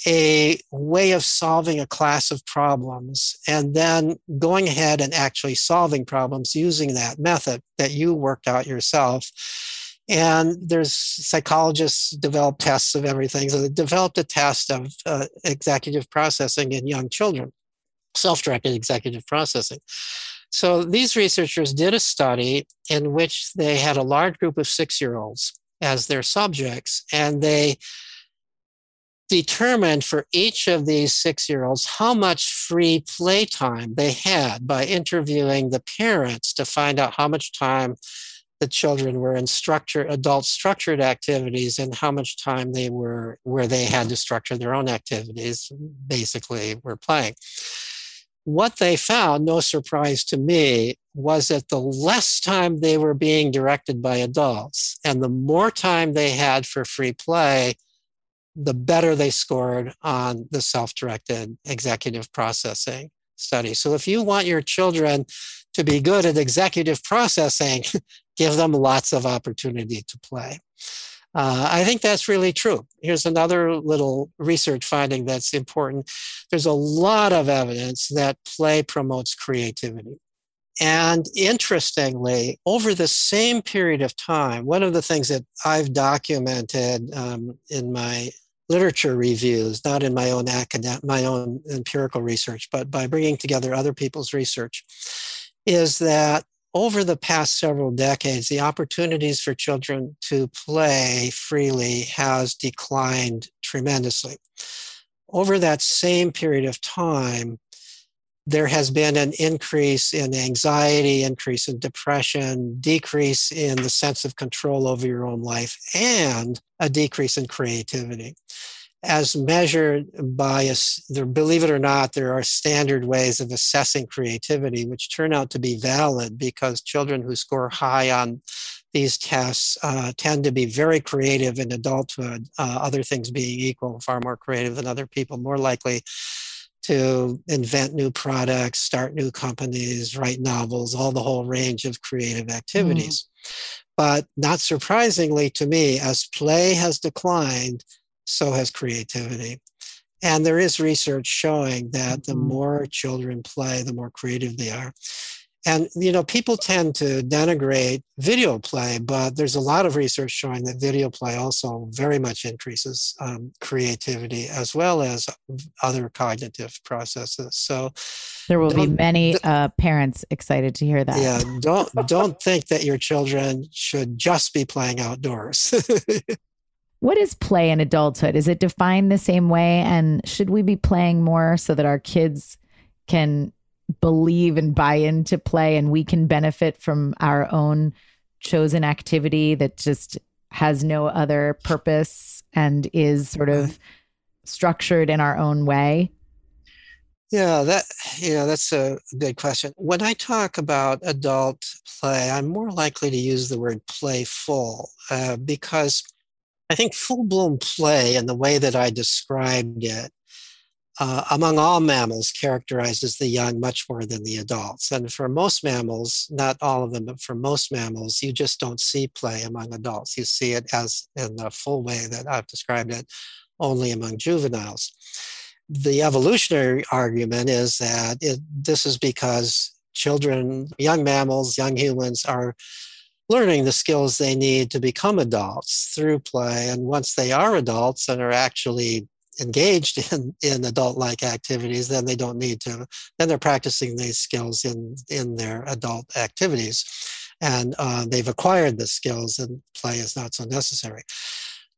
a way of solving a class of problems and then going ahead and actually solving problems using that method that you worked out yourself. And there's psychologists develop tests of everything. So they developed a test of uh, executive processing in young children, self-directed executive processing. So these researchers did a study in which they had a large group of six-year-olds as their subjects, and they determined for each of these six-year-olds how much free playtime they had by interviewing the parents to find out how much time the children were in structure, adult structured activities, and how much time they were where they had to structure their own activities, basically were playing. What they found, no surprise to me, was that the less time they were being directed by adults and the more time they had for free play, the better they scored on the self-directed executive processing study. So if you want your children to be good at executive processing, give them lots of opportunity to play. Uh, I think that's really true. Here's another little research finding that's important. There's a lot of evidence that play promotes creativity. And interestingly, over the same period of time, one of the things that I've documented um, in my literature reviews, not in my own academic, my own empirical research, but by bringing together other people's research, is that over the past several decades, the opportunities for children to play freely has declined tremendously. Over that same period of time, there has been an increase in anxiety, increase in depression, decrease in the sense of control over your own life, and a decrease in creativity. As measured by, a, believe it or not, there are standard ways of assessing creativity, which turn out to be valid because children who score high on these tests uh, tend to be very creative in adulthood, uh, other things being equal, far more creative than other people, more likely to invent new products, start new companies, write novels, all the whole range of creative activities. Mm. But not surprisingly to me, as play has declined, so has creativity. And there is research showing that the more children play, the more creative they are. And, you know, people tend to denigrate video play, but there's a lot of research showing that video play also very much increases um, creativity as well as other cognitive processes. So there will be many uh, parents excited to hear that. Yeah, don't don't think that your children should just be playing outdoors. What is play in adulthood? Is it defined the same way? And should we be playing more so that our kids can believe and buy into play and we can benefit from our own chosen activity that just has no other purpose and is sort of structured in our own way? Yeah, that yeah, that's a good question. When I talk about adult play, I'm more likely to use the word playful uh, because I think full-blown play in the way that I described it Uh, among all mammals, characterizes the young much more than the adults. And for most mammals, not all of them, but for most mammals, you just don't see play among adults. You see it as in the full way that I've described it, only among juveniles. The evolutionary argument is that it, this is because children, young mammals, young humans are learning the skills they need to become adults through play. And once they are adults and are actually engaged in, in adult-like activities, then they don't need to, then they're practicing these skills in, in their adult activities. And uh, they've acquired the skills and play is not so necessary.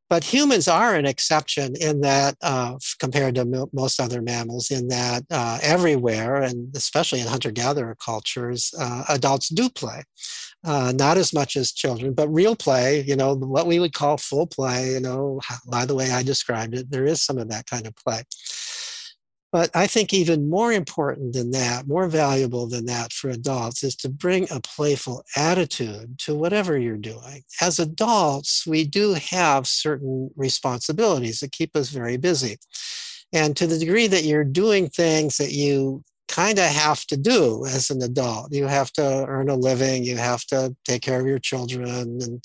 But humans are an exception in that, uh, compared to m- most other mammals, in that uh, everywhere, and especially in hunter-gatherer cultures, uh, adults do play. Uh, not as much as children, but real play, you know, what we would call full play, you know, by the way I described it, there is some of that kind of play. But I think even more important than that, more valuable than that for adults is to bring a playful attitude to whatever you're doing. As adults, we do have certain responsibilities that keep us very busy. And to the degree that you're doing things that you kind of have to do as an adult. You have to earn a living, you have to take care of your children, and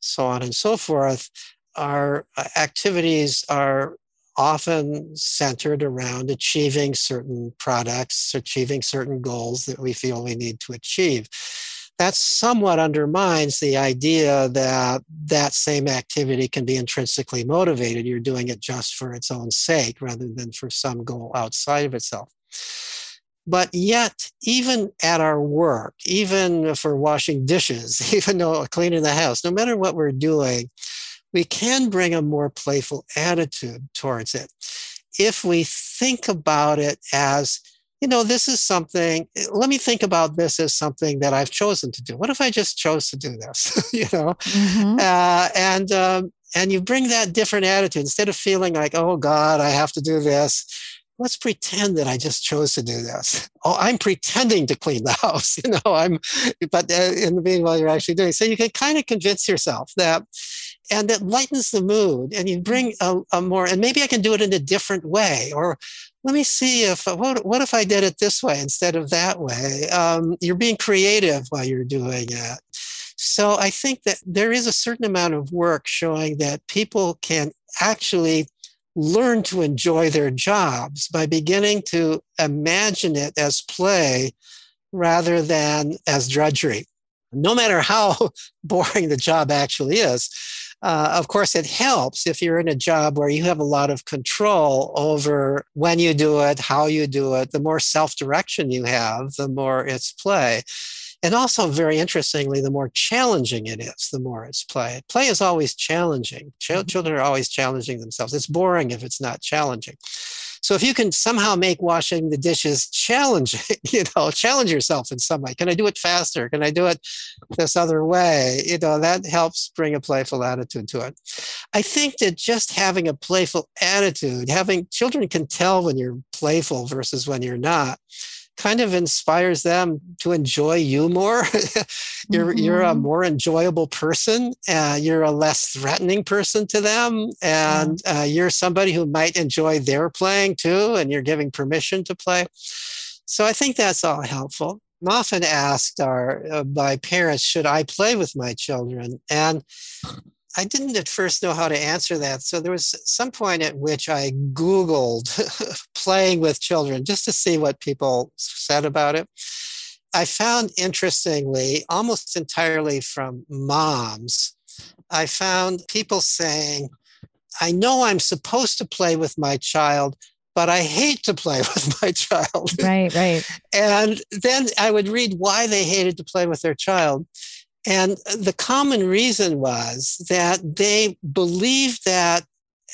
so on and so forth. Our activities are often centered around achieving certain products, achieving certain goals that we feel we need to achieve. That somewhat undermines the idea that that same activity can be intrinsically motivated. You're doing it just for its own sake rather than for some goal outside of itself. But yet, even at our work, even if we're washing dishes, even though cleaning the house, no matter what we're doing, we can bring a more playful attitude towards it. If we think about it as, you know, this is something, let me think about this as something that I've chosen to do. What if I just chose to do this, you know? Mm-hmm. Uh, and, um, and you bring that different attitude instead of feeling like, oh God, I have to do this. Let's pretend that I just chose to do this. Oh, I'm pretending to clean the house, you know, I'm, but in the meanwhile, you're actually doing it. So you can kind of convince yourself that, and it lightens the mood and you bring a, a more, and maybe I can do it in a different way, or let me see if, what, what if I did it this way instead of that way? Um, you're being creative while you're doing it. So I think that there is a certain amount of work showing that people can actually learn to enjoy their jobs by beginning to imagine it as play rather than as drudgery, no matter how boring the job actually is. Uh, of course, it helps if you're in a job where you have a lot of control over when you do it, how you do it. The more self-direction you have, the more it's play. And also, very interestingly, the more challenging it is, the more it's play. Play is always challenging. Ch- children are always challenging themselves. It's boring if it's not challenging. So if you can somehow make washing the dishes challenging, you know, challenge yourself in some way. Can I do it faster? Can I do it this other way? You know, that helps bring a playful attitude to it. I think that just having a playful attitude, having children can tell when you're playful versus when you're not, kind of inspires them to enjoy you more. you're mm-hmm. you're a more enjoyable person. Uh, you're a less threatening person to them. And mm-hmm. uh, you're somebody who might enjoy their playing too, and you're giving permission to play. So I think that's all helpful. I'm often asked are, uh, by parents, should I play with my children? And I didn't at first know how to answer that. So there was some point at which I Googled playing with children just to see what people said about it. I found, interestingly, almost entirely from moms, I found people saying, I know I'm supposed to play with my child, but I hate to play with my child. Right, right. And then I would read why they hated to play with their child. And the common reason was that they believed that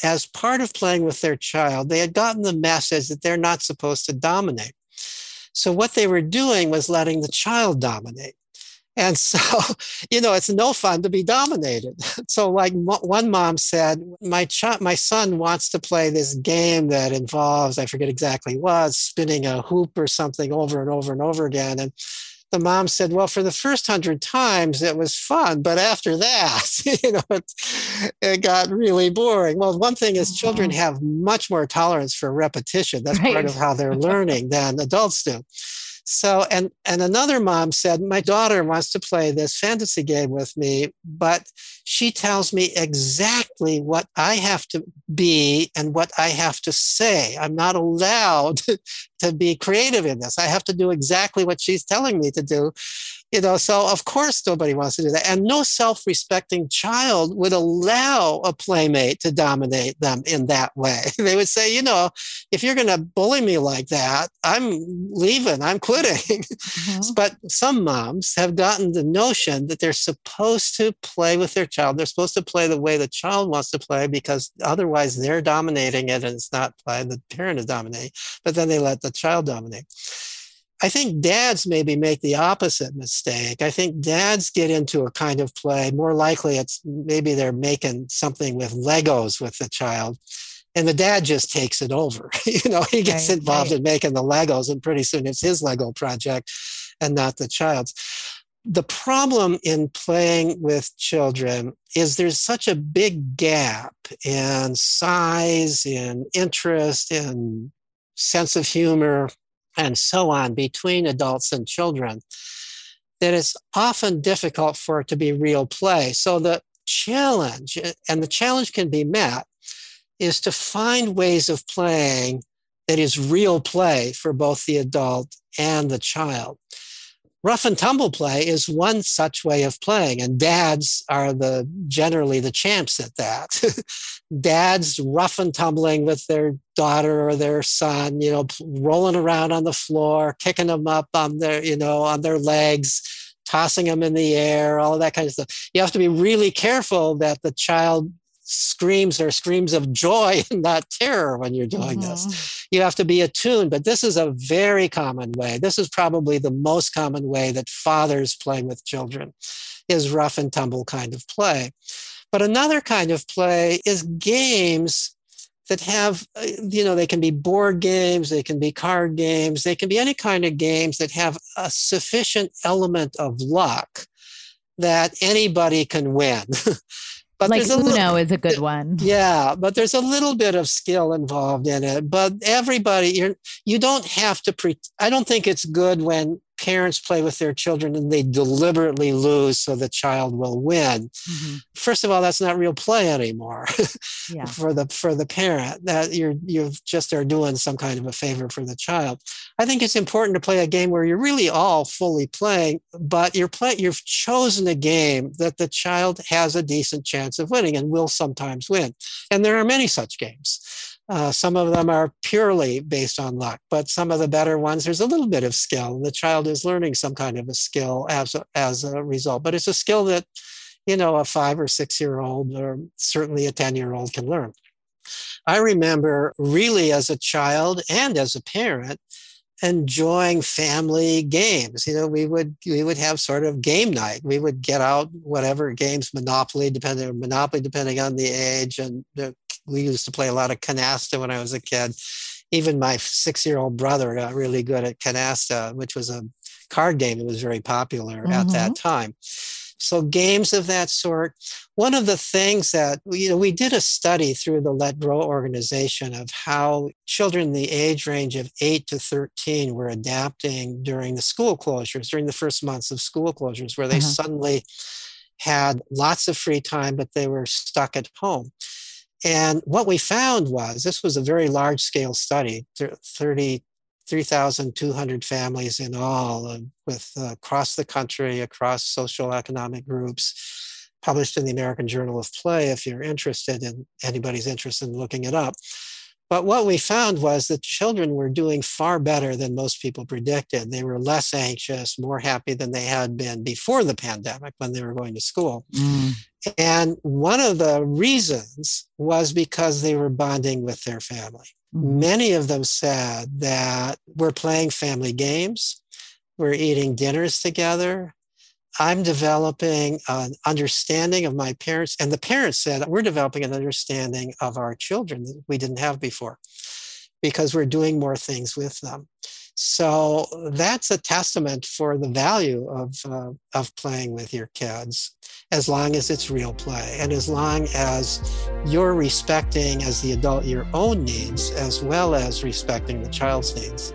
as part of playing with their child, they had gotten the message that they're not supposed to dominate. So what they were doing was letting the child dominate. And so, you know, it's no fun to be dominated. So like one mom said, my ch- my son wants to play this game that involves, I forget exactly what, spinning a hoop or something over and over and over again. And the mom said, well, for the first hundred times, it was fun. But after that, you know, it, it got really boring. Well, one thing is children have much more tolerance for repetition. That's right. Part of how they're learning than adults do. So, and, and another mom said, my daughter wants to play this fantasy game with me, but she tells me exactly what I have to be and what I have to say. I'm not allowed to be creative in this. I have to do exactly what she's telling me to do. You know, so of course nobody wants to do that. And no self-respecting child would allow a playmate to dominate them in that way. They would say, you know, if you're going to bully me like that, I'm leaving, I'm quitting. Mm-hmm. But some moms have gotten the notion that they're supposed to play with their child. They're supposed to play the way the child wants to play because otherwise they're dominating it and it's not play. The parent is dominating, but then they let the child dominate. I think dads maybe make the opposite mistake. I think dads get into a kind of play. More likely, it's maybe they're making something with Legos with the child, and the dad just takes it over. You know, he gets right, involved right. in making the Legos, and pretty soon it's his Lego project and not the child's. The problem in playing with children is there's such a big gap in size, in interest, in sense of humor, and so on between adults and children, that it's often difficult for it to be real play. So the challenge, and the challenge can be met, is to find ways of playing that is real play for both the adult and the child. Rough and tumble play is one such way of playing, and dads are the generally the champs at that. Dads rough and tumbling with their daughter or their son, you know, rolling around on the floor, kicking them up on their, you know, on their legs, tossing them in the air, all of that kind of stuff. You have to be really careful that the child screams or screams of joy and not terror when you're doing mm-hmm. this. You have to be attuned, but this is a very common way. This is probably the most common way that fathers play with children, is rough and tumble kind of play. But another kind of play is games that have, you know, they can be board games, they can be card games, they can be any kind of games that have a sufficient element of luck that anybody can win. But like Uno little, is a good one. Yeah, but there's a little bit of skill involved in it. But everybody, you're, you don't have to, pre- I don't think it's good when parents play with their children and they deliberately lose so the child will win. Mm-hmm. First of all, that's not real play anymore yeah. for the for the parent. That you're you just are doing some kind of a favor for the child. I think it's important to play a game where you're really all fully playing, but you're play, you've chosen a game that the child has a decent chance of winning and will sometimes win. And there are many such games. Uh, some of them are purely based on luck, but some of the better ones, there's a little bit of skill. The child is learning some kind of a skill as a, as a result, but it's a skill that, you know, a five or six-year-old or certainly a ten-year-old can learn. I remember really as a child and as a parent enjoying family games. You know, we would we would have sort of game night. We would get out whatever games, Monopoly, depending Monopoly depending on the age, and the we used to play a lot of canasta when I was a kid. Even my six-year-old brother got really good at canasta, which was a card game that was very popular mm-hmm. at that time. So games of that sort. One of the things that, you know, we did a study through the Let Grow organization of how children in the age range of eight to thirteen were adapting during the school closures, during the first months of school closures, where they mm-hmm. suddenly had lots of free time, but they were stuck at home. And what we found was, this was a very large scale study, thirty three thousand two hundred families in all, uh, with uh, across the country, across social economic groups, published in the American Journal of Play, if you're interested in, anybody's interested in looking it up. But what we found was that children were doing far better than most people predicted. They were less anxious, more happy than they had been before the pandemic when they were going to school. Mm. And one of the reasons was because they were bonding with their family. Mm. Many of them said that we're playing family games, we're eating dinners together, I'm developing an understanding of my parents. And the parents said, we're developing an understanding of our children that we didn't have before because we're doing more things with them. So that's a testament for the value of, uh, of playing with your kids, as long as it's real play. And as long as you're respecting, as the adult, your own needs, as well as respecting the child's needs.